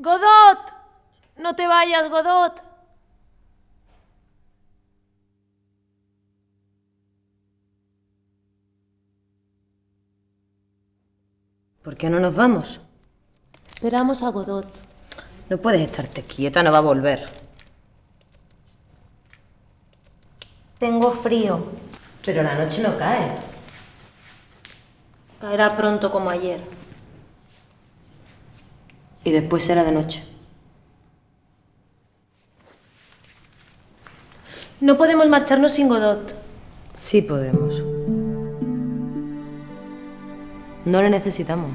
Godot, no te vayas, Godot. ¿Por qué no nos vamos? Esperamos a Godot. No puedes estarte quieta, no va a volver. Tengo frío. Pero la noche no cae. Caerá pronto como ayer. Y después será de noche. No podemos marcharnos sin Godot. Sí podemos. No le necesitamos.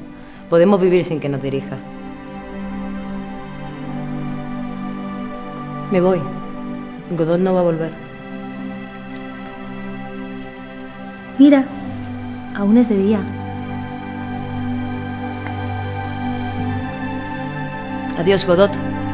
Podemos vivir sin que nos dirija. Me voy. Godot no va a volver. Mira, aún es de día. Adiós, Godot.